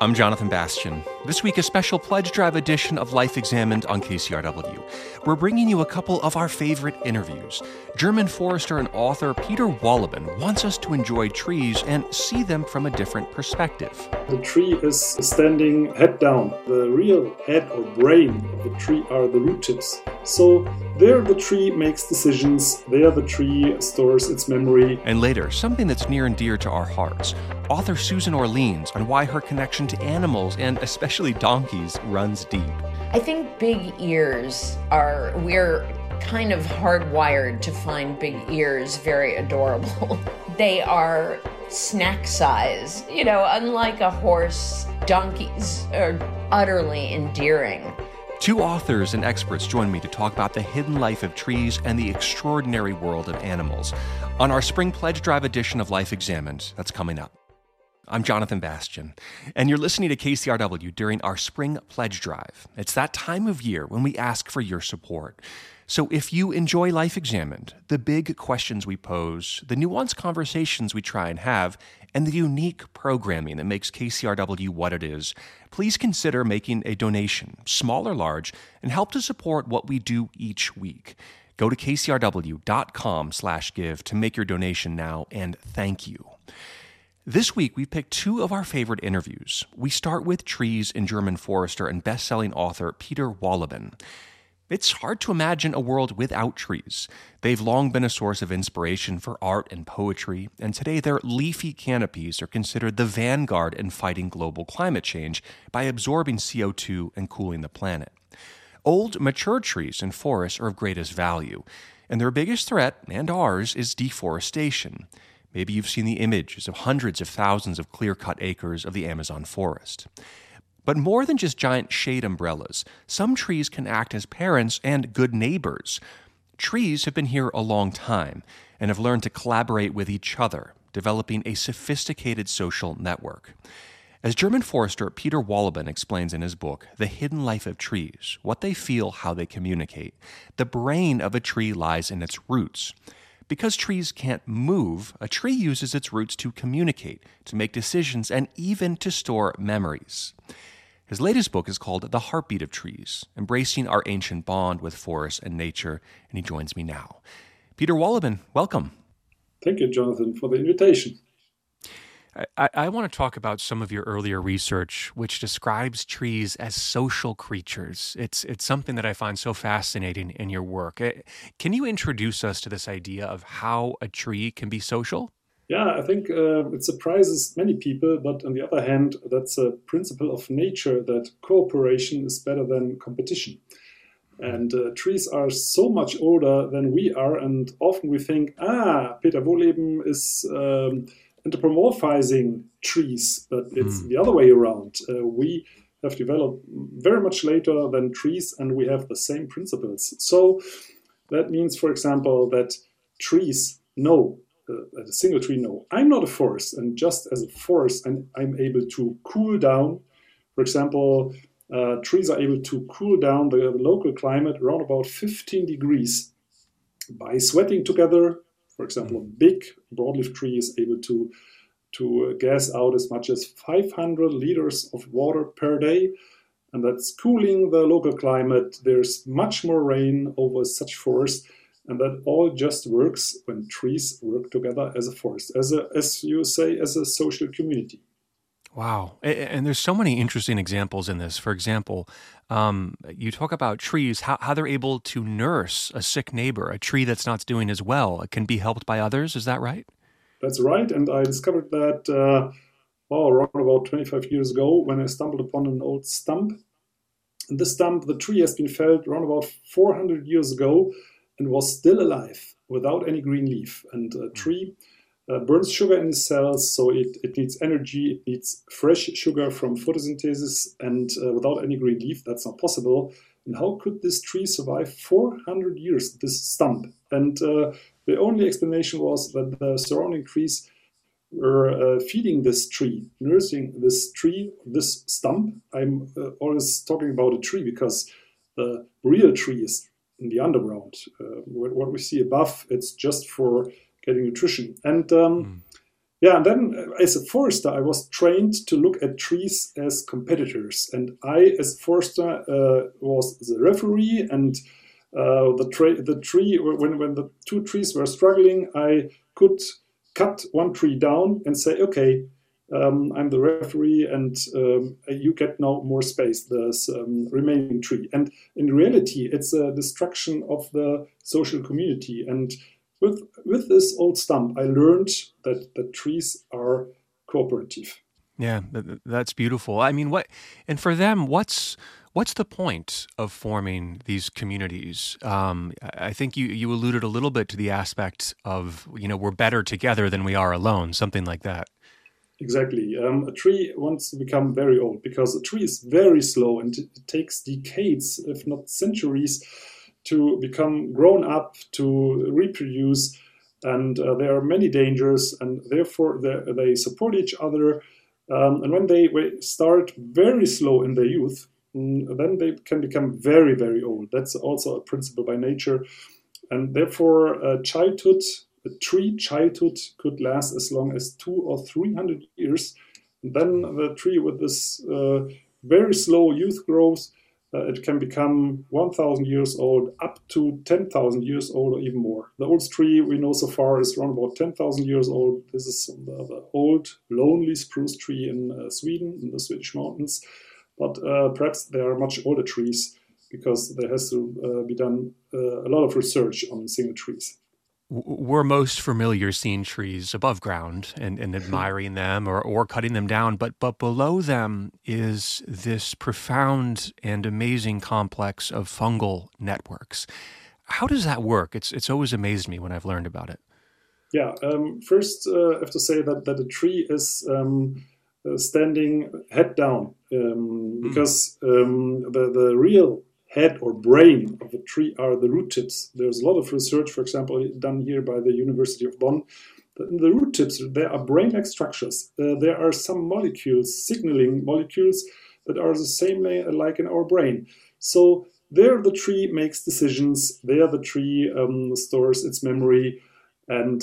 I'm Jonathan Bastian. This week, a special pledge drive edition of Life Examined on KCRW. We're bringing you a couple of our favorite interviews. German forester and author Peter Wohlleben wants us to enjoy trees and see them from a different perspective. The tree is standing head down. The real head or brain of the tree are the root tips. So there the tree makes decisions, there the tree stores its memory. And later, something that's near and dear to our hearts. Author Susan Orlean on why her connection to animals, and especially donkeys, runs deep. I think big ears we're kind of hardwired to find big ears very adorable. They are snack size. You know, unlike a horse, donkeys are utterly endearing. Two authors and experts join me to talk about the hidden life of trees and the extraordinary world of animals on our Spring Pledge Drive edition of Life Examined. That's coming up. I'm Jonathan Bastian, and you're listening to KCRW during our Spring Pledge Drive. It's that time of year when we ask for your support. So if you enjoy Life Examined, the big questions we pose, the nuanced conversations we try and have, and the unique programming that makes KCRW what it is, please consider making a donation, small or large, and help to support what we do each week. Go to kcrw.com/give to make your donation now, and thank you. This week, we picked two of our favorite interviews. We start with trees and German forester and best-selling author Peter Wohlleben. It's hard to imagine a world without trees. They've long been a source of inspiration for art and poetry, and today their leafy canopies are considered the vanguard in fighting global climate change by absorbing CO2 and cooling the planet. Old, mature trees and forests are of greatest value, and their biggest threat, and ours, is deforestation. Maybe you've seen the images of hundreds of thousands of clear-cut acres of the Amazon forest. But more than just giant shade umbrellas, some trees can act as parents and good neighbors. Trees have been here a long time and have learned to collaborate with each other, developing a sophisticated social network. As German forester Peter Wohlleben explains in his book, The Hidden Life of Trees, what they feel, how they communicate, the brain of a tree lies in its roots. Because trees can't move, a tree uses its roots to communicate, to make decisions, and even to store memories. His latest book is called The Heartbeat of Trees, Embracing Our Ancient Bond with Forests and Nature, and he joins me now. Peter Wohlleben, welcome. Thank you, Jonathan, for the invitation. I want to talk about some of your earlier research, which describes trees as social creatures. It's something that I find so fascinating in your work. Can you introduce us to this idea of how a tree can be social? Yeah, I think it surprises many people, but on the other hand, that's a principle of nature that cooperation is better than competition. And trees are so much older than we are, and often we think, Peter Wohlleben is anthropomorphizing trees, but it's the other way around. We have developed very much later than trees, and we have the same principles. So that means, for example, that trees know, a single tree know, I'm not a forest, and just as a forest, I'm able to cool down. For example, trees are able to cool down the local climate around about 15 degrees by sweating together. For example, a big broadleaf tree is able to gas out as much as 500 liters of water per day, and that's cooling the local climate. There's much more rain over such forests, and that all just works when trees work together as a forest, as a social community. Wow. And there's so many interesting examples in this. For example, you talk about trees, how they're able to nurse a sick neighbor, a tree that's not doing as well. It can be helped by others. Is that right? That's right. And I discovered that around about 25 years ago when I stumbled upon an old stump. And this stump, the tree has been felled around about 400 years ago and was still alive without any green leaf. And a tree burns sugar in its cells, so it needs energy, it needs fresh sugar from photosynthesis, and without any green leaf, that's not possible. And how could this tree survive 400 years, this stump? And the only explanation was that the surrounding trees were feeding this tree, nursing this tree, this stump. I'm always talking about a tree because the real tree is in the underground. What we see above, it's just for getting nutrition. And Yeah, and then as a forester, I was trained to look at trees as competitors. And I, as a forester, was the referee. And the tree, when the two trees were struggling, I could cut one tree down and say, okay, I'm the referee, and you get now more space, this remaining tree. And in reality, it's a destruction of the social community. And with this old stump, I learned that the trees are cooperative. Yeah, that's beautiful. I mean, what's the point of forming these communities? I think you alluded a little bit to the aspect of, we're better together than we are alone, something like that. Exactly. A tree wants to become very old because a tree is very slow and it takes decades, if not centuries, to become grown up, to reproduce. And there are many dangers, and therefore they support each other. And when they start very slow in their youth, then they can become very, very old. That's also a principle by nature. And therefore, a tree childhood could last as long as 200 or 300 years. And then the tree with this very slow youth growth, it can become 1,000 years old, up to 10,000 years old or even more. The oldest tree we know so far is around about 10,000 years old. This is the old lonely spruce tree in Sweden, in the Swedish mountains. But perhaps there are much older trees because there has to be done a lot of research on single trees. We're most familiar seeing trees above ground and admiring them or cutting them down, but below them is this profound and amazing complex of fungal networks. How does that work? It's always amazed me when I've learned about it. Yeah, first I have to say that the tree is standing head down because the real head or brain of a tree are the root tips. There's a lot of research, for example, done here by the University of Bonn. In the root tips, there are brain-like structures. There are some molecules, signaling molecules, that are the same like in our brain. So there the tree makes decisions. There the tree stores its memory. And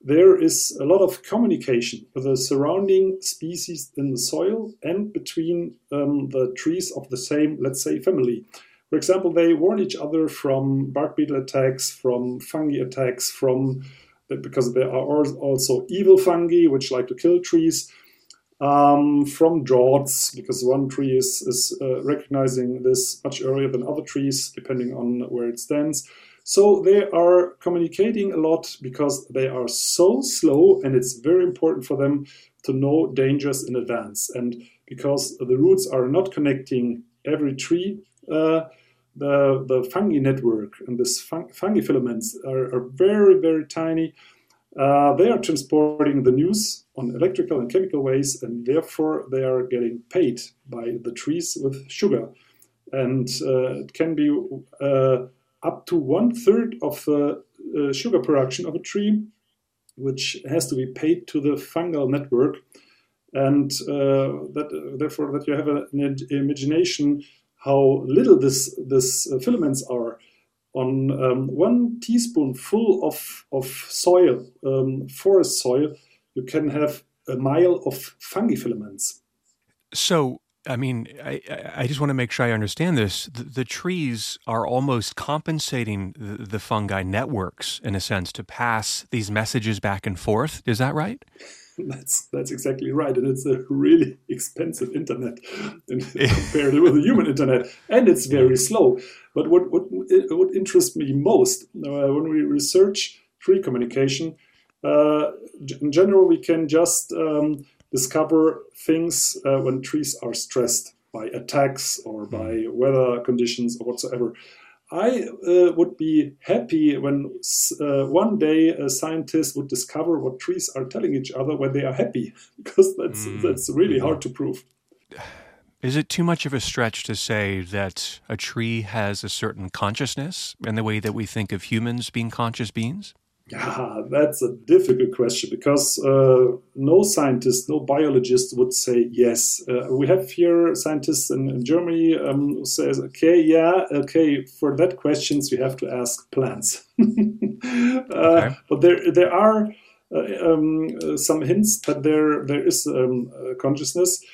there is a lot of communication with the surrounding species in the soil and between the trees of the same, let's say, family. For example, they warn each other from bark beetle attacks, from fungi attacks, because there are also evil fungi which like to kill trees, from droughts, because one tree is recognizing this much earlier than other trees, depending on where it stands. So they are communicating a lot because they are so slow, and it's very important for them to know dangers in advance. And because the roots are not connecting every tree, the fungi network and these fungi filaments are very, very tiny. They are transporting the news on electrical and chemical ways, and therefore they are getting paid by the trees with sugar. And it can be up to 1/3 of the sugar production of a tree, which has to be paid to the fungal network. And therefore you have an imagination how little this filaments are. On 1 teaspoonful of soil, forest soil, you can have a mile of fungi filaments. So, I mean, I just want to make sure I understand this. The trees are almost compensating the fungi networks, in a sense, to pass these messages back and forth. Is that right? That's exactly right. And it's a really expensive internet compared with the human internet. And it's very slow. But what interests me most when we research tree communication, in general, we can just discover things when trees are stressed by attacks or by weather conditions or whatsoever. I would be happy when one day a scientist would discover what trees are telling each other when they are happy, because that's really hard to prove. Is it too much of a stretch to say that a tree has a certain consciousness in the way that we think of humans being conscious beings? Yeah, that's a difficult question because no scientist, no biologist would say yes. We have here scientists in Germany who says, for that questions you have to ask plants. But there are some hints that there is consciousness.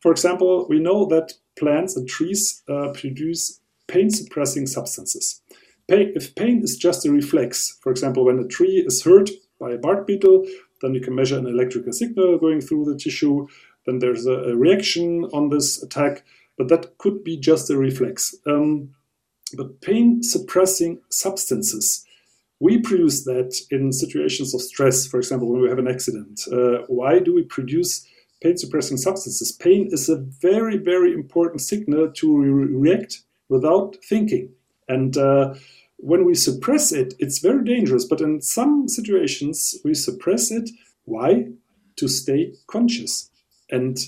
For example, we know that plants and trees produce pain-suppressing substances. If pain is just a reflex, for example, when a tree is hurt by a bark beetle, then you can measure an electrical signal going through the tissue, then there's a reaction on this attack, but that could be just a reflex. But pain-suppressing substances, we produce that in situations of stress, for example, when we have an accident. Why do we produce pain-suppressing substances? Pain is a very, very important signal to react without thinking. And when we suppress it, it's very dangerous. But in some situations, we suppress it. Why? To stay conscious. And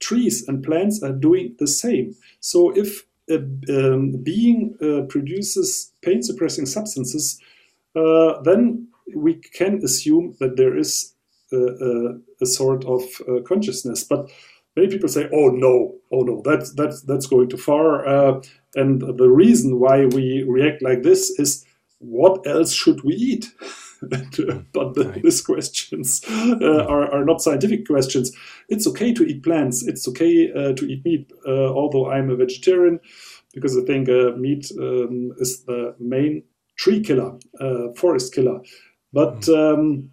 trees and plants are doing the same. So if a being produces pain-suppressing substances, then we can assume that there is a sort of consciousness. But many people say, oh no, that's going too far. And the reason why we react like this is, what else should we eat? But these questions are not scientific questions. It's okay to eat plants. It's okay to eat meat, although I'm a vegetarian, because I think meat is the main tree killer, forest killer. But even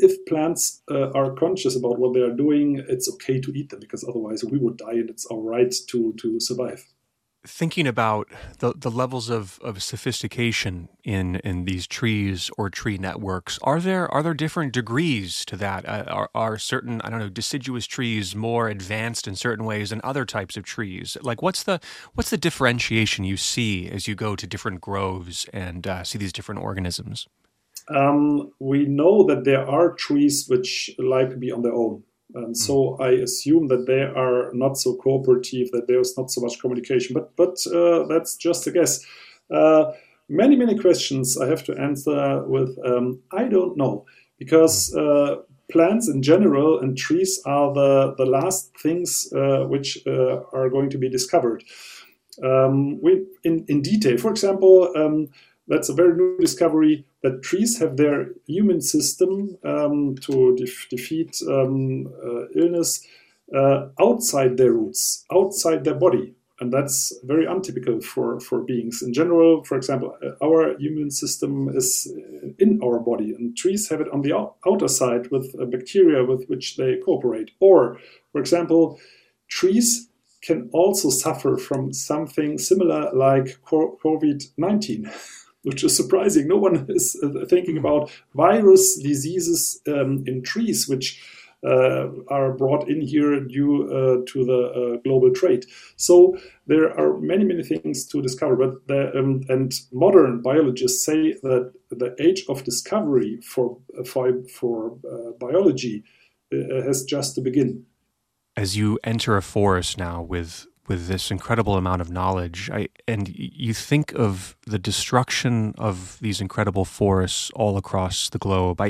if plants are conscious about what they are doing, it's okay to eat them, because otherwise we would die, and it's our right to survive. Thinking about the levels of sophistication in these trees or tree networks, are there different degrees to that? Are certain, deciduous trees more advanced in certain ways than other types of trees? Like, what's the differentiation you see as you go to different groves and see these different organisms? We know that there are trees which like to be on their own. And so I assume that they are not so cooperative, that there's not so much communication. But that's just a guess. Many questions I have to answer with, I don't know. Because plants in general and trees are the last things which are going to be discovered. In detail, for example, that's a very new discovery, that trees have their immune system to defeat illness outside their roots, outside their body. And that's very untypical for beings. In general, for example, our immune system is in our body, and trees have it on the outer side with bacteria with which they cooperate. Or, for example, trees can also suffer from something similar like COVID-19. Which is surprising. No one is thinking about virus diseases in trees, which are brought in here due to the global trade. So there are many things to discover. But and modern biologists say that the age of discovery for biology has just to begin. As you enter a forest now with this incredible amount of knowledge, and you think of the destruction of these incredible forests all across the globe.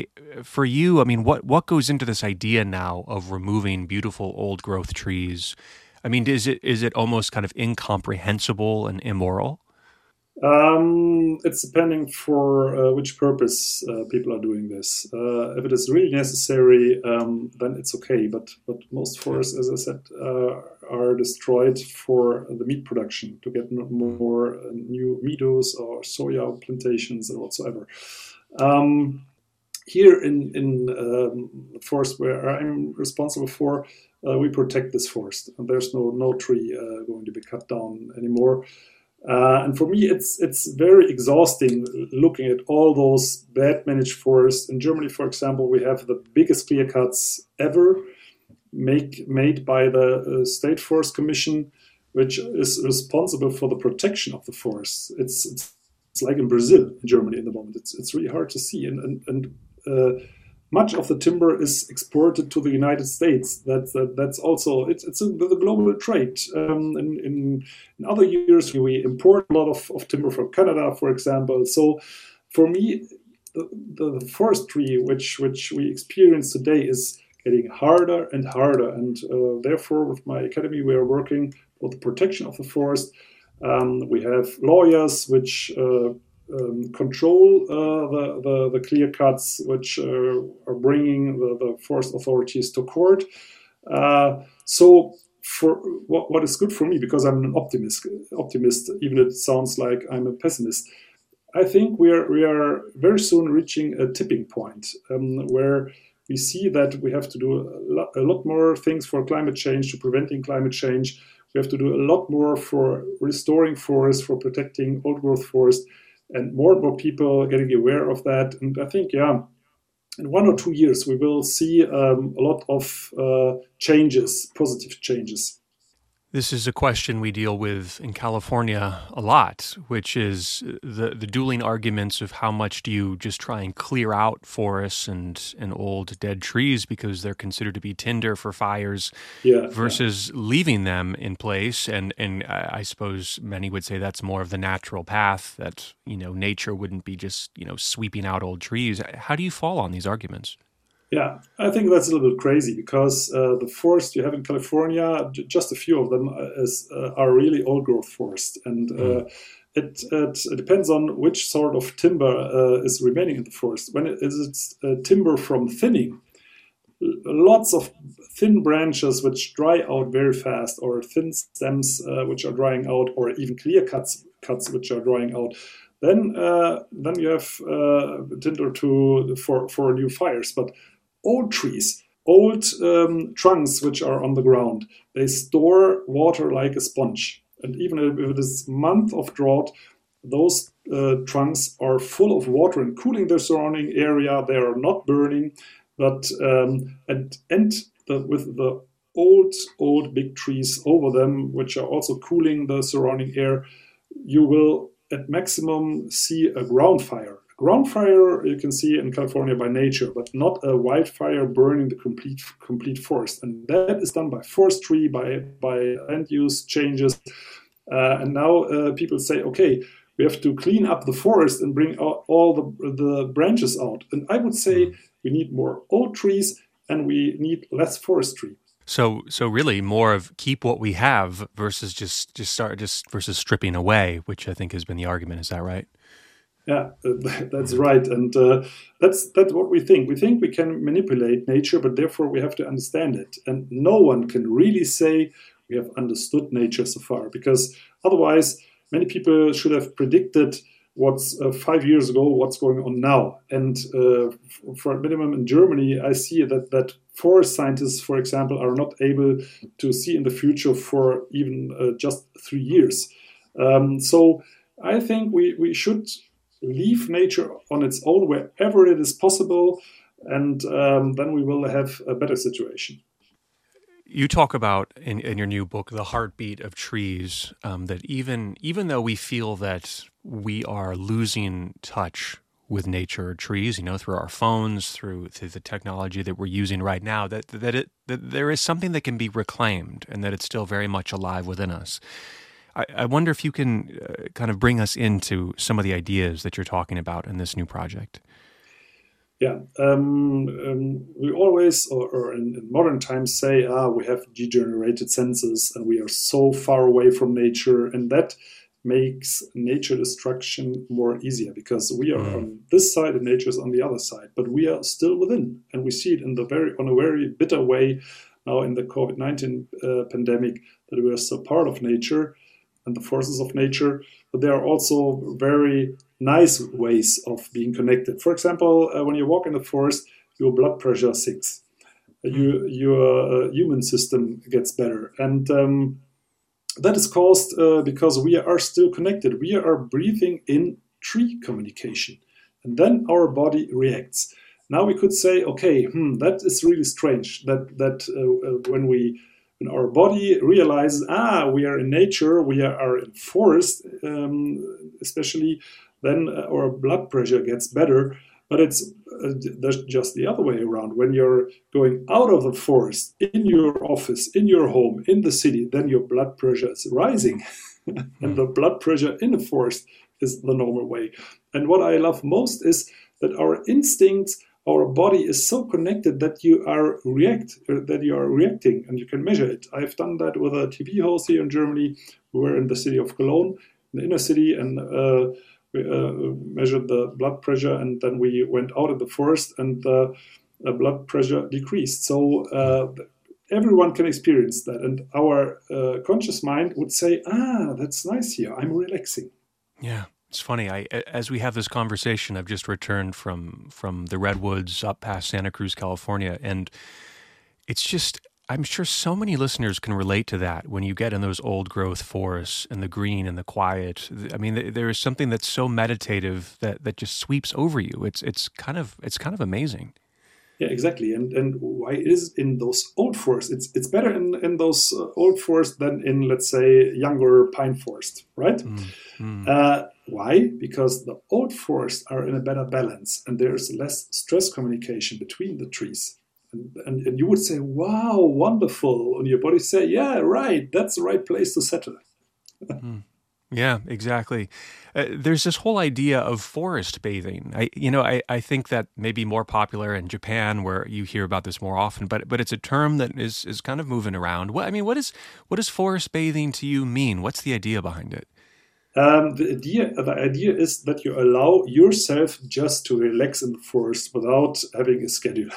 For you, what goes into this idea now of removing beautiful old growth trees? Is it almost kind of incomprehensible and immoral? It's depending for which purpose people are doing this. If it is really necessary, then it's okay. But most forests, as I said, are destroyed for the meat production, to get more new meadows or soya plantations or whatsoever. Here in the forest where I'm responsible for, we protect this forest. And there's no tree going to be cut down anymore. And for me, it's very exhausting looking at all those bad managed forests. In Germany, for example, we have the biggest clear cuts ever made by the State Forest Commission, which is responsible for the protection of the forests. It's like in Brazil, in Germany, in the moment. It's really hard to see. And much of the timber is exported to the United States. That's also it's the global trade. In other years, we import a lot of timber from Canada, for example. So, for me, the forestry which we experience today is getting harder and harder. And therefore, with my academy, we are working for the protection of the forest. We have lawyers which control the clear cuts which are bringing the forest authorities to court. So for what is good for me, because I'm an optimist, even if it sounds like I'm a pessimist, I think we are very soon reaching a tipping point where we see that we have to do a lot more things for climate change, to preventing climate change. We have to do a lot more for restoring forests, for protecting old growth forests, and more people are getting aware of that. And I think, in 1 or 2 years, we will see a lot of changes, positive changes. This is a question we deal with in California a lot, which is the dueling arguments of how much do you just try and clear out forests and old dead trees because they're considered to be tinder for fires versus leaving them in place. And I suppose many would say that's more of the natural path, that nature wouldn't be just sweeping out old trees. How do you fall on these arguments? Yeah, I think that's a little bit crazy because the forests you have in California, just a few of them are really old-growth forests. And it depends on which sort of timber is remaining in the forest. When it's timber from thinning, lots of thin branches which dry out very fast, or thin stems which are drying out, or even clear cuts which are drying out, then you have tinder for new fires. But old trees, old trunks which are on the ground, they store water like a sponge. And even if it is a month of drought, those trunks are full of water and cooling the surrounding area. They are not burning. But with the old big trees over them, which are also cooling the surrounding air, you will at maximum see a ground fire. A ground fire you can see in California by nature, but not a wildfire burning the complete forest. And that is done by forestry, by land use changes. And now people say, okay, we have to clean up the forest and bring all the branches out. And I would say we need more old trees and we need less forestry. So really more of keep what we have versus versus stripping away, which I think has been the argument. Is that right? Yeah, that's right. And that's what we think. We think we can manipulate nature, but therefore we have to understand it. And no one can really say we have understood nature so far, because otherwise many people should have predicted what's 5 years ago, what's going on now. And for a minimum in Germany, I see that forest scientists, for example, are not able to see in the future for even just 3 years. So I think we should leave nature on its own wherever it is possible, and then we will have a better situation. You talk about in your new book, The Heartbeat of Trees, that even though we feel that we are losing touch with nature, trees, through our phones, through the technology that we're using right now, that there is something that can be reclaimed and that it's still very much alive within us. I wonder if you can kind of bring us into some of the ideas that you're talking about in this new project. Yeah, we always, or in modern times, say, we have degenerated senses and we are so far away from nature, and that makes nature destruction more easier because we are on this side and nature is on the other side, but we are still within, and we see it on a very bitter way now in the COVID-19 pandemic that we are still part of nature and the forces of nature, but there are also very nice ways of being connected. For example, when you walk in the forest, your blood pressure sinks, your human system gets better, and that is caused because we are still connected. We are breathing in tree communication, and then our body reacts. Now we could say, okay, that is really strange. That when our body realizes, we are in nature, we are in forest, especially. Then our blood pressure gets better. But it's just the other way around. When you're going out of the forest, in your office, in your home, in the city, then your blood pressure is rising. And the blood pressure in the forest is the normal way. And what I love most is that our instincts, our body is so connected that you are reacting and you can measure it. I've done that with a TV host here in Germany. We were in the city of Cologne, in the inner city, and we measured the blood pressure, and then we went out of the forest, and the blood pressure decreased. So everyone can experience that, and our conscious mind would say, "Ah, that's nice here. I'm relaxing." Yeah. It's funny. As we have this conversation, I've just returned from the Redwoods up past Santa Cruz, California, and it's just, I'm sure so many listeners can relate to that when you get in those old growth forests and the green and the quiet. I mean, there is something that's so meditative that just sweeps over you. It's kind of amazing. Yeah, exactly. And why is in those old forests? It's better in those old forests than in, let's say, younger pine forest, right? Why? Because the old forests are in a better balance, and there's less stress communication between the trees. And you would say, wow, wonderful. And your body say, yeah, right, that's the right place to settle. Yeah, exactly. There's this whole idea of forest bathing. I think that may be more popular in Japan, where you hear about this more often. But it's a term that is kind of moving around. What does forest bathing to you mean? What's the idea behind it? The idea is that you allow yourself just to relax in the forest without having a schedule.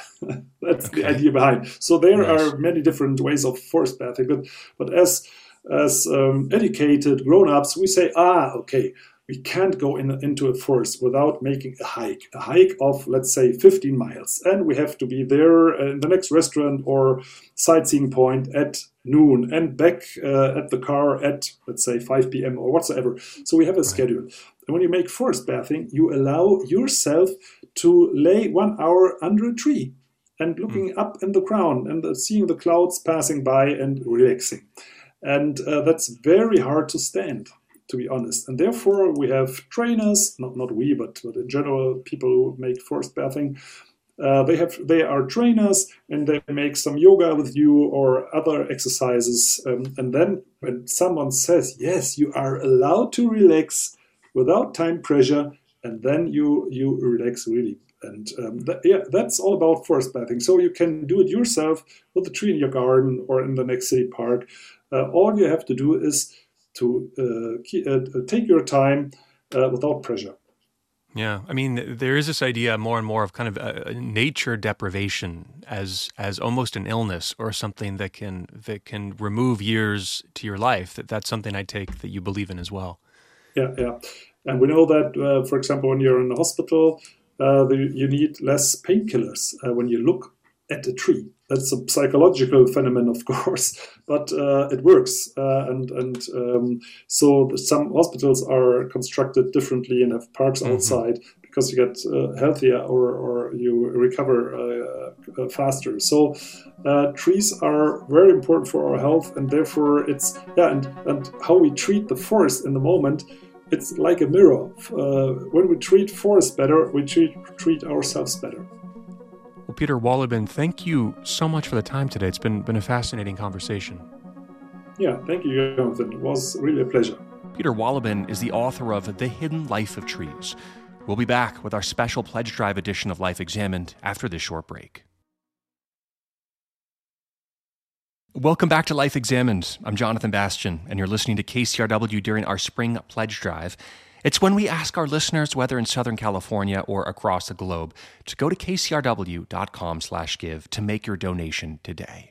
That's okay. The idea behind. So there are many different ways of forest bathing, but as educated grown-ups, we say, okay, we can't go into a forest without making a hike of, let's say, 15 miles. And we have to be there in the next restaurant or sightseeing point at noon and back at the car at, let's say, 5 p.m. or whatsoever. So we have a schedule. And when you make forest bathing, you allow yourself to lay 1 hour under a tree and looking up in the ground and seeing the clouds passing by and relaxing. And that's very hard to stand, to be honest. And therefore, we have trainers, not we, but in general, people who make forest bathing. They are trainers, and they make some yoga with you or other exercises. And then when someone says, yes, you are allowed to relax without time pressure, and then you relax really. And that's all about forest bathing. So you can do it yourself with a tree in your garden or in the next city park. All you have to do is to take your time without pressure. Yeah, I mean, there is this idea more and more of kind of nature deprivation as almost an illness or something that can remove years to your life. That's something I take that you believe in as well. Yeah, and we know that, for example, when you're in the hospital, you need less painkillers when you look at a tree. That's a psychological phenomenon, of course, but it works. So some hospitals are constructed differently and have parks outside because you get healthier or you recover faster. So trees are very important for our health, and therefore and how we treat the forest in the moment, it's like a mirror. When we treat forests better, we treat ourselves better. Peter Wohlleben, thank you so much for the time today. It's been a fascinating conversation. Yeah, thank you, Jonathan. It was really a pleasure. Peter Wohlleben is the author of The Hidden Life of Trees. We'll be back with our special pledge drive edition of Life Examined after this short break. Welcome back to Life Examined. I'm Jonathan Bastian, and you're listening to KCRW during our spring pledge drive. It's when we ask our listeners, whether in Southern California or across the globe, to go to kcrw.com/give to make your donation today.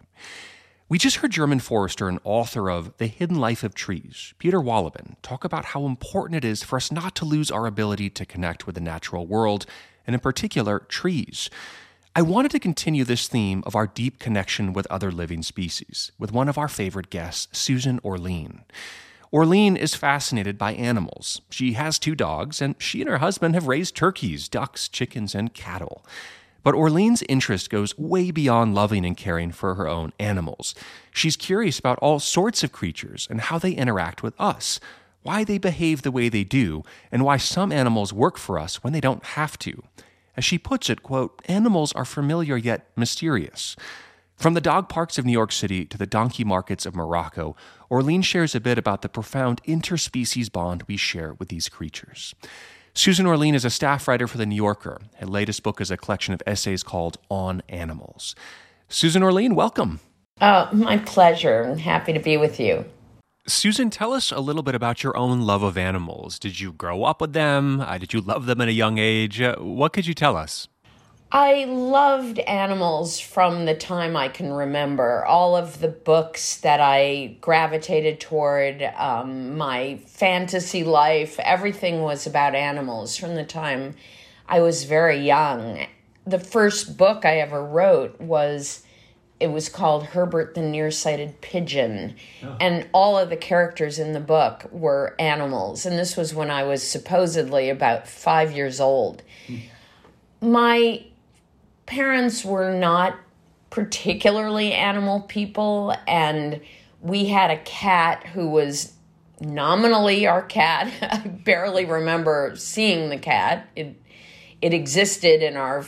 We just heard German forester and author of The Hidden Life of Trees, Peter Wohlleben, talk about how important it is for us not to lose our ability to connect with the natural world, and in particular, trees. I wanted to continue this theme of our deep connection with other living species with one of our favorite guests, Susan Orlean. Orlean is fascinated by animals. She has 2 dogs, and she and her husband have raised turkeys, ducks, chickens, and cattle. But Orlean's interest goes way beyond loving and caring for her own animals. She's curious about all sorts of creatures and how they interact with us, why they behave the way they do, and why some animals work for us when they don't have to. As she puts it, quote, "Animals are familiar yet mysterious." From the dog parks of New York City to the donkey markets of Morocco, Orlean shares a bit about the profound interspecies bond we share with these creatures. Susan Orlean is a staff writer for The New Yorker. Her latest book is a collection of essays called On Animals. Susan Orlean, welcome. My pleasure. I'm happy to be with you. Susan, tell us a little bit about your own love of animals. Did you grow up with them? Did you love them at a young age? What could you tell us? I loved animals from the time I can remember. All of the books that I gravitated toward, my fantasy life, everything was about animals from the time I was very young. The first book I ever wrote was called Herbert the Nearsighted Pigeon, and all of the characters in the book were animals, and this was when I was supposedly about 5 years old. My parents were not particularly animal people, and we had a cat who was nominally our cat. I barely remember seeing the cat. It existed in our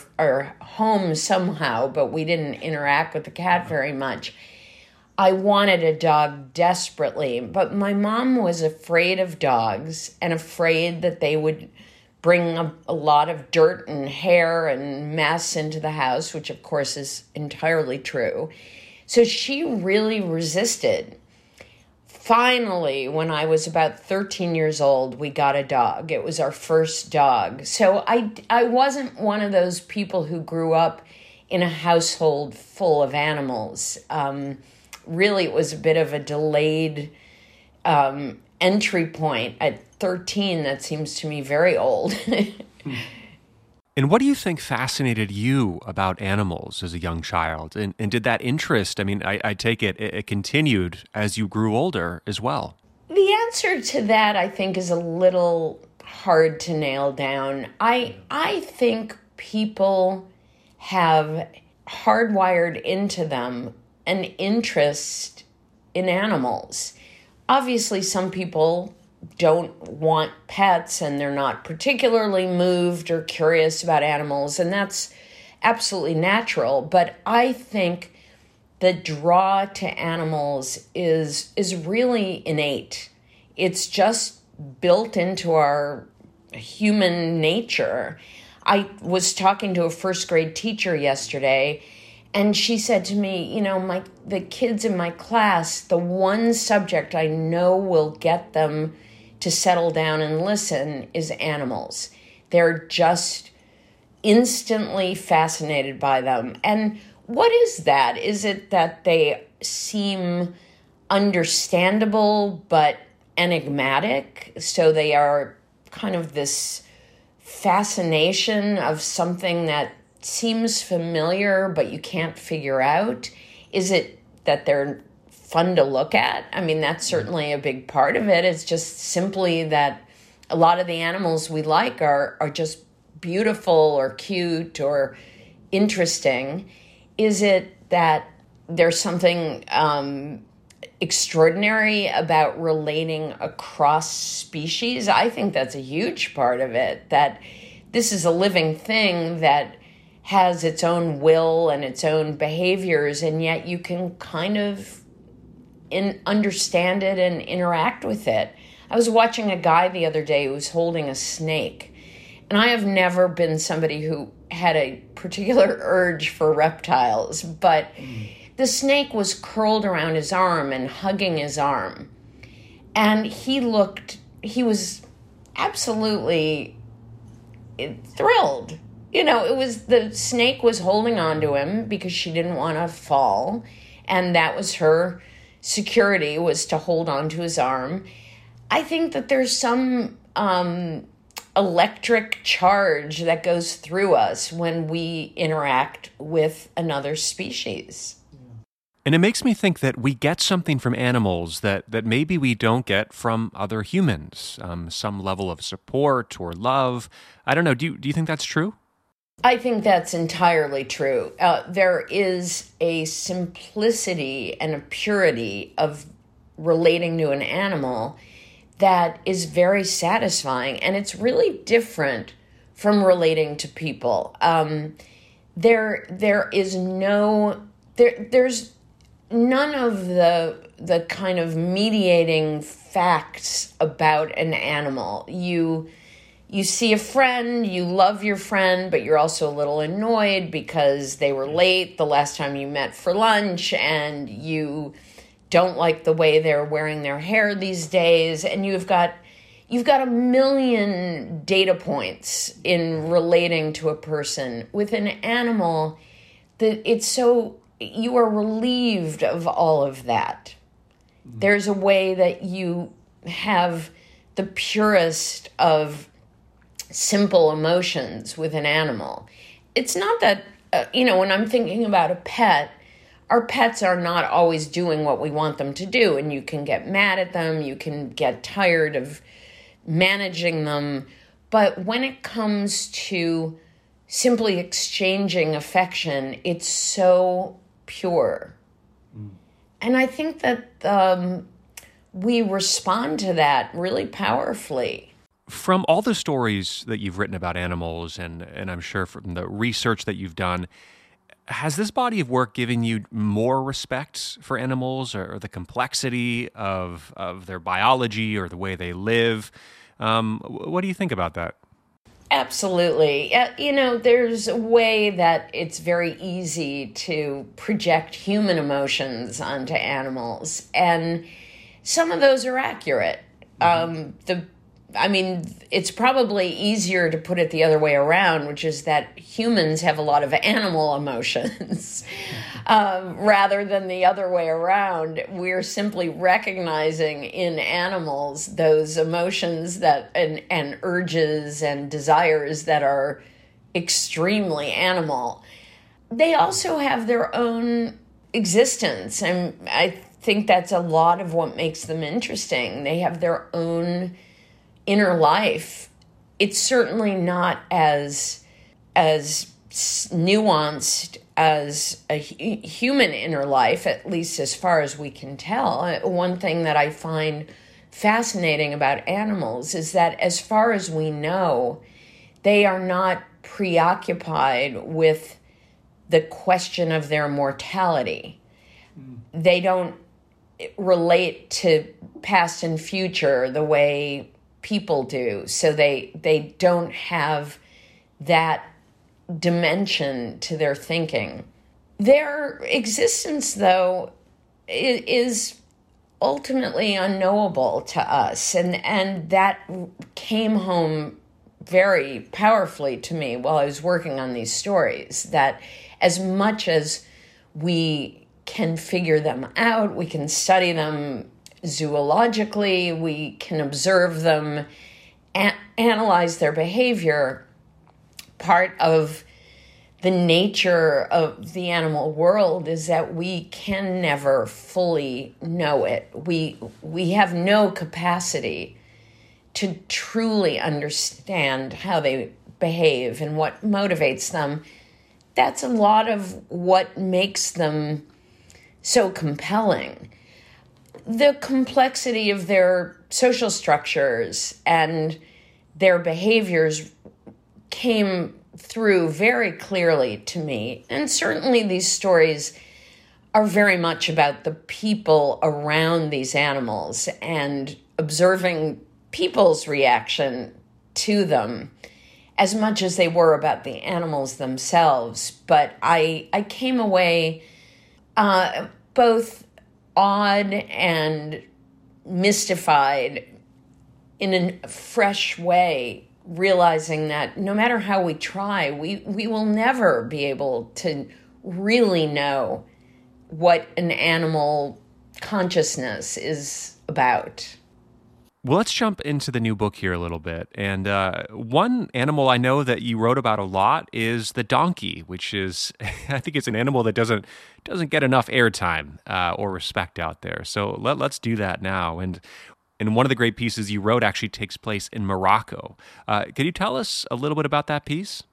home somehow, but we didn't interact with the cat very much. I wanted a dog desperately, but my mom was afraid of dogs and afraid that they would bring a lot of dirt and hair and mess into the house, which of course is entirely true. So she really resisted. Finally, when I was about 13 years old, we got a dog. It was our first dog. So I wasn't one of those people who grew up in a household full of animals. Really, it was a bit of a delayed entry point at 13. That seems to me very old. And what do you think fascinated you about animals as a young child? And did that interest, I take it continued as you grew older as well? The answer to that, I think, is a little hard to nail down. I think people have hardwired into them an interest in animals. Obviously, some people don't want pets and they're not particularly moved or curious about animals, and that's absolutely natural. But I think the draw to animals is really innate. It's just built into our human nature. I was talking to a first grade teacher yesterday, and she said to me, the kids in my class, the one subject I know will get them to settle down and listen is animals. They're just instantly fascinated by them. And what is that? Is it that they seem understandable but enigmatic? So they are kind of this fascination of something that seems familiar but you can't figure out? Is it that they're fun to look at? That's certainly a big part of it. It's just simply that a lot of the animals we like are just beautiful or cute or interesting. Is it that there's something extraordinary about relating across species? I think that's a huge part of it, that this is a living thing that has its own will and its own behaviors, and yet you can kind of understand it and interact with it. I was watching a guy the other day who was holding a snake, and I have never been somebody who had a particular urge for reptiles, but the snake was curled around his arm and hugging his arm, and he was absolutely thrilled. It was the snake was holding on to him because she didn't want to fall, and that was her security, was to hold on to his arm. I think that there's some electric charge that goes through us when we interact with another species. And it makes me think that we get something from animals that maybe we don't get from other humans, some level of support or love. I don't know. Do you think that's true? I think that's entirely true. There is a simplicity and a purity of relating to an animal that is very satisfying, and it's really different from relating to people. There's none of the kind of mediating facts about an animal. You see a friend, you love your friend, but you're also a little annoyed because they were late the last time you met for lunch, and you don't like the way they're wearing their hair these days. And you've got a million data points in relating to a person. With an animal, you are relieved of all of that. There's a way that you have the purest of simple emotions with an animal. It's not that, when I'm thinking about a pet, our pets are not always doing what we want them to do, and you can get mad at them, you can get tired of managing them. But when it comes to simply exchanging affection, it's so pure. Mm. And I think that we respond to that really powerfully. From all the stories that you've written about animals, and I'm sure from the research that you've done, has this body of work given you more respect for animals, or the complexity of their biology, or the way they live? What do you think about that? Absolutely. There's a way that it's very easy to project human emotions onto animals, and some of those are accurate. It's probably easier to put it the other way around, which is that humans have a lot of animal emotions rather than the other way around. We're simply recognizing in animals those emotions that and urges and desires that are extremely animal. They also have their own existence, and I think that's a lot of what makes them interesting. They have their own inner life. It's certainly not as nuanced as a human inner life, at least as far as we can tell. One thing that I find fascinating about animals is that, as far as we know, they are not preoccupied with the question of their mortality. They don't relate to past and future the way people do, so they don't have that dimension to their thinking. Their existence, though, is ultimately unknowable to us, and that came home very powerfully to me while I was working on these stories, that as much as we can figure them out, we can study them zoologically, we can observe them, analyze their behavior. Part of the nature of the animal world is that we can never fully know it. We have no capacity to truly understand how they behave and what motivates them. That's a lot of what makes them so compelling. The complexity of their social structures and their behaviors came through very clearly to me. And certainly these stories are very much about the people around these animals and observing people's reaction to them as much as they were about the animals themselves. But I came away both awed and mystified in a fresh way, realizing that no matter how we try, we will never be able to really know what an animal consciousness is about. Well, let's jump into the new book here a little bit. And one animal I know that you wrote about a lot is the donkey, which is, I think it's an animal that doesn't get enough airtime or respect out there. So let's do that now. And one of the great pieces you wrote actually takes place in Morocco. Can you tell us a little bit about that piece?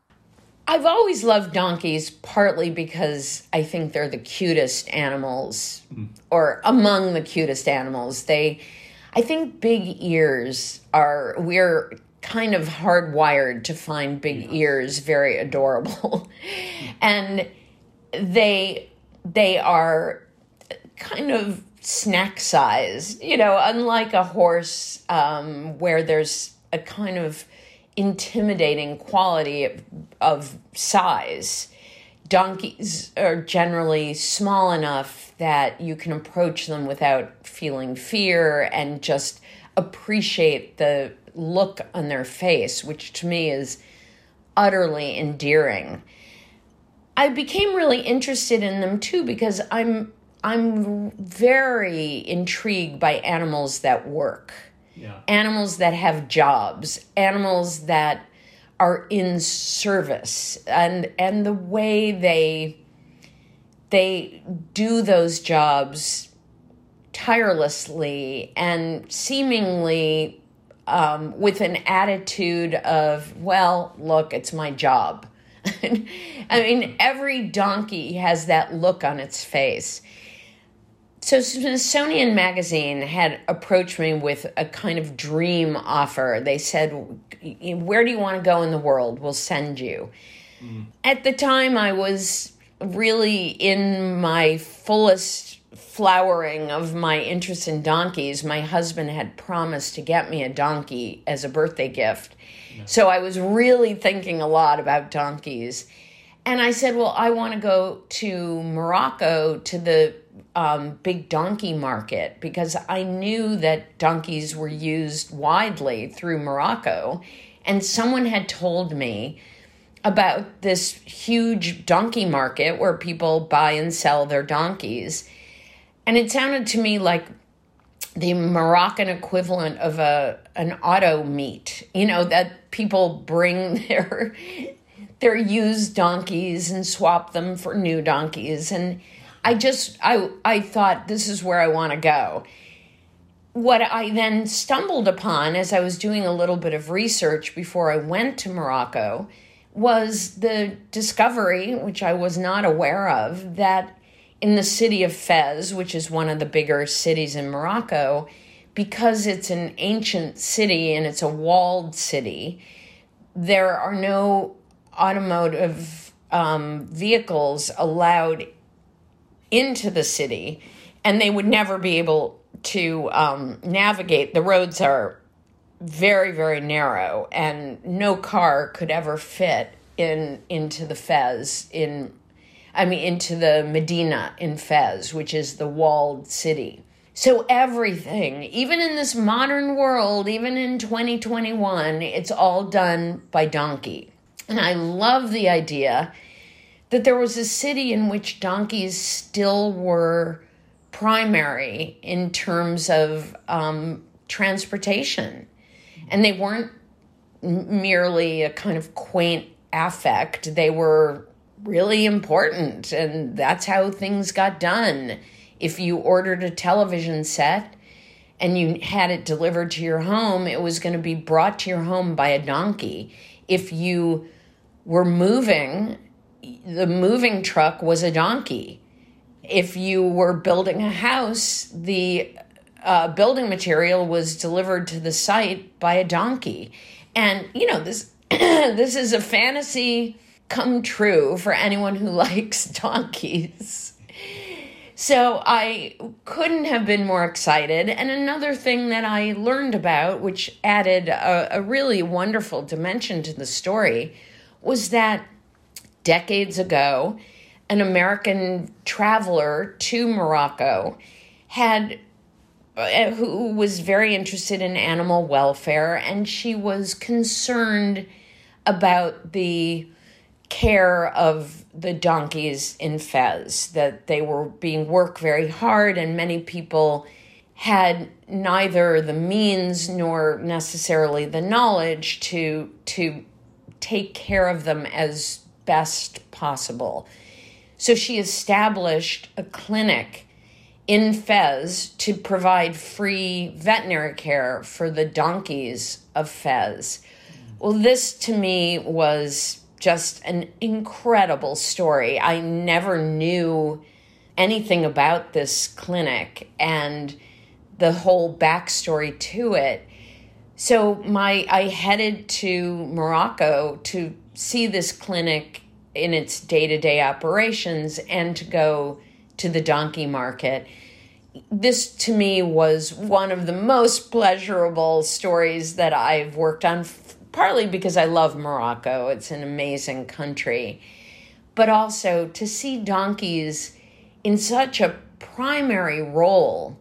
I've always loved donkeys, partly because I think they're the cutest animals, or among the cutest animals. I think big ears we're kind of hardwired to find big ears very adorable. And they are kind of snack sized, unlike a horse, where there's a kind of intimidating quality of size. Donkeys are generally small enough that you can approach them without feeling fear and just appreciate the look on their face, which to me is utterly endearing. I became really interested in them too because I'm very intrigued by animals that work, animals that have jobs, animals that are in service, and the way they do those jobs tirelessly and seemingly with an attitude of, well, look, it's my job. I mean, every donkey has that look on its face. So Smithsonian Magazine had approached me with a kind of dream offer. They said, where do you want to go in the world? We'll send you. Mm. At the time, I was really in my fullest flowering of my interest in donkeys. My husband had promised to get me a donkey as a birthday gift. Yeah. So I was really thinking a lot about donkeys. And I said, well, I want to go to Morocco to the big donkey market, because I knew that donkeys were used widely through Morocco. And someone had told me about this huge donkey market where people buy and sell their donkeys. And it sounded to me like the Moroccan equivalent of an auto meet, you know, that people bring their used donkeys and swap them for new donkeys. And I thought, this is where I want to go. What I then stumbled upon as I was doing a little bit of research before I went to Morocco was the discovery, which I was not aware of, that in the city of Fez, which is one of the bigger cities in Morocco, because it's an ancient city and it's a walled city, there are no automotive vehicles allowed into the city, and they would never be able to navigate. The roads are very, very narrow, and no car could ever fit into the Medina in Fez, which is the walled city. So everything, even in this modern world, even in 2021, it's all done by donkey. And I love the idea that there was a city in which donkeys still were primary in terms of transportation. And they weren't merely a kind of quaint affect. They were really important, and that's how things got done. If you ordered a television set and you had it delivered to your home, it was going to be brought to your home by a donkey. If you were moving, the moving truck was a donkey. If you were building a house, the building material was delivered to the site by a donkey. And, you know, this this is a fantasy come true for anyone who likes donkeys. So I couldn't have been more excited. And another thing that I learned about, which added a really wonderful dimension to the story, was that decades ago, an American traveler to Morocco who was very interested in animal welfare, and she was concerned about the care of the donkeys in Fez, that they were being worked very hard, and many people had neither the means nor necessarily the knowledge to take care of them as best possible. So she established a clinic in Fez to provide free veterinary care for the donkeys of Fez. Well, this to me was just an incredible story. I never knew anything about this clinic and the whole backstory to it. So I headed to Morocco to see this clinic in its day-to-day operations and to go to the donkey market. This, to me, was one of the most pleasurable stories that I've worked on, partly because I love Morocco. It's an amazing country. but also to see donkeys in such a primary role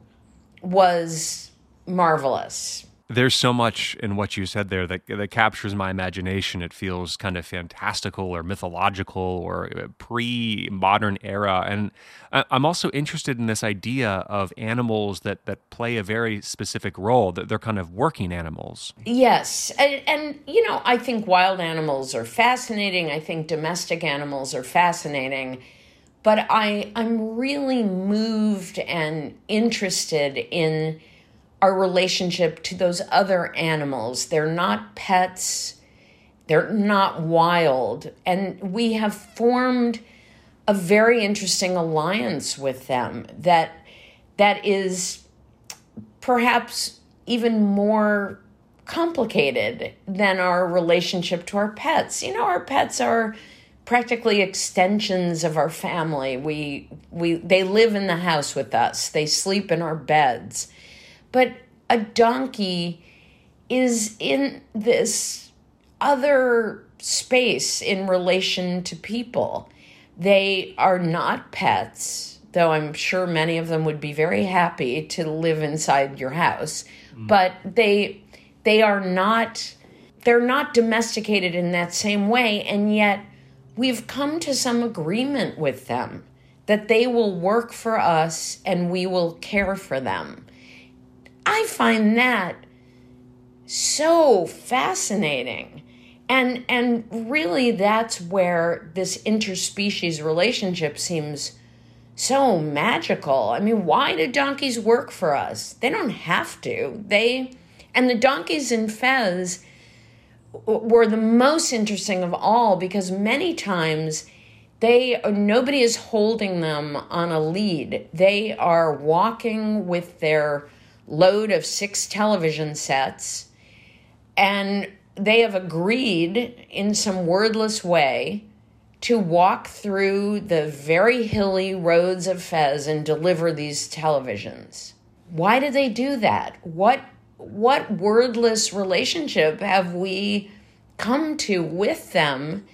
was marvelous. There's so much in what you said there that captures my imagination. It feels kind of fantastical or mythological or pre-modern era. And I'm also interested in this idea of animals that play a very specific role, that they're kind of working animals. Yes. And I think wild animals are fascinating. I think domestic animals are fascinating. But I'm really moved and interested in our relationship to those other animals. They're not pets. They're not wild. And we have formed a very interesting alliance with them that is perhaps even more complicated than our relationship to our pets. Our pets are practically extensions of our family. They live in the house with us. They sleep in our beds. But a donkey is in this other space in relation to people. They are not pets, though I'm sure many of them would be very happy to live inside your house. Mm. But they're not domesticated in that same way, and yet we've come to some agreement with them that they will work for us and we will care for them. I find that so fascinating. And really that's where this interspecies relationship seems so magical. I mean, why do donkeys work for us? They don't have to. And the donkeys in Fez were the most interesting of all because many times nobody is holding them on a lead. They are walking with their load of 6 television sets, and they have agreed in some wordless way to walk through the very hilly roads of Fez and deliver these televisions. Why do they do that? What wordless relationship have we come to with them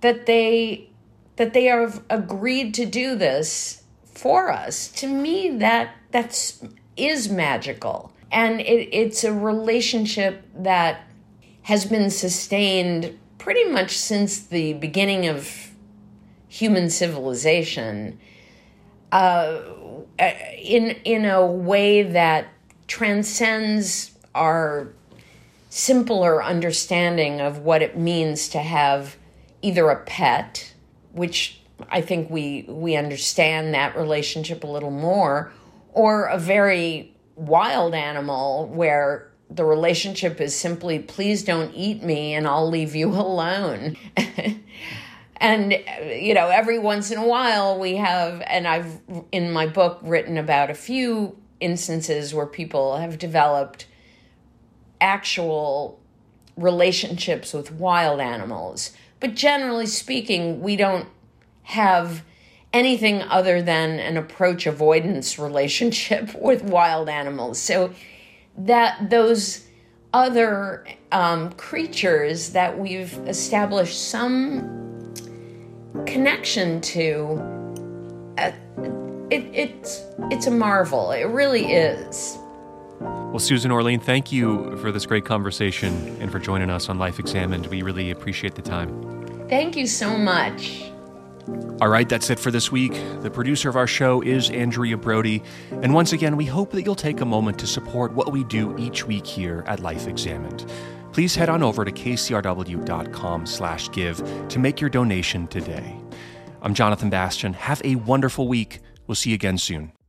that they have agreed to do this for us? To me, that's is magical. And it's a relationship that has been sustained pretty much since the beginning of human civilization in a way that transcends our simpler understanding of what it means to have either a pet, which I think we understand that relationship a little more, or a very wild animal where the relationship is simply, please don't eat me and I'll leave you alone. And, every once in a while we have, and I've in my book written about a few instances where people have developed actual relationships with wild animals. But generally speaking, we don't have anything other than an approach avoidance relationship with wild animals. So that those other creatures that we've established some connection to, it's a marvel. It really is. Well, Susan Orlean, thank you for this great conversation and for joining us on Life Examined. We really appreciate the time. Thank you so much. All right, that's it for this week. The producer of our show is Andrea Brody. And once again, we hope that you'll take a moment to support what we do each week here at Life Examined. Please head on over to kcrw.com/give to make your donation today. I'm Jonathan Bastian. Have a wonderful week. We'll see you again soon.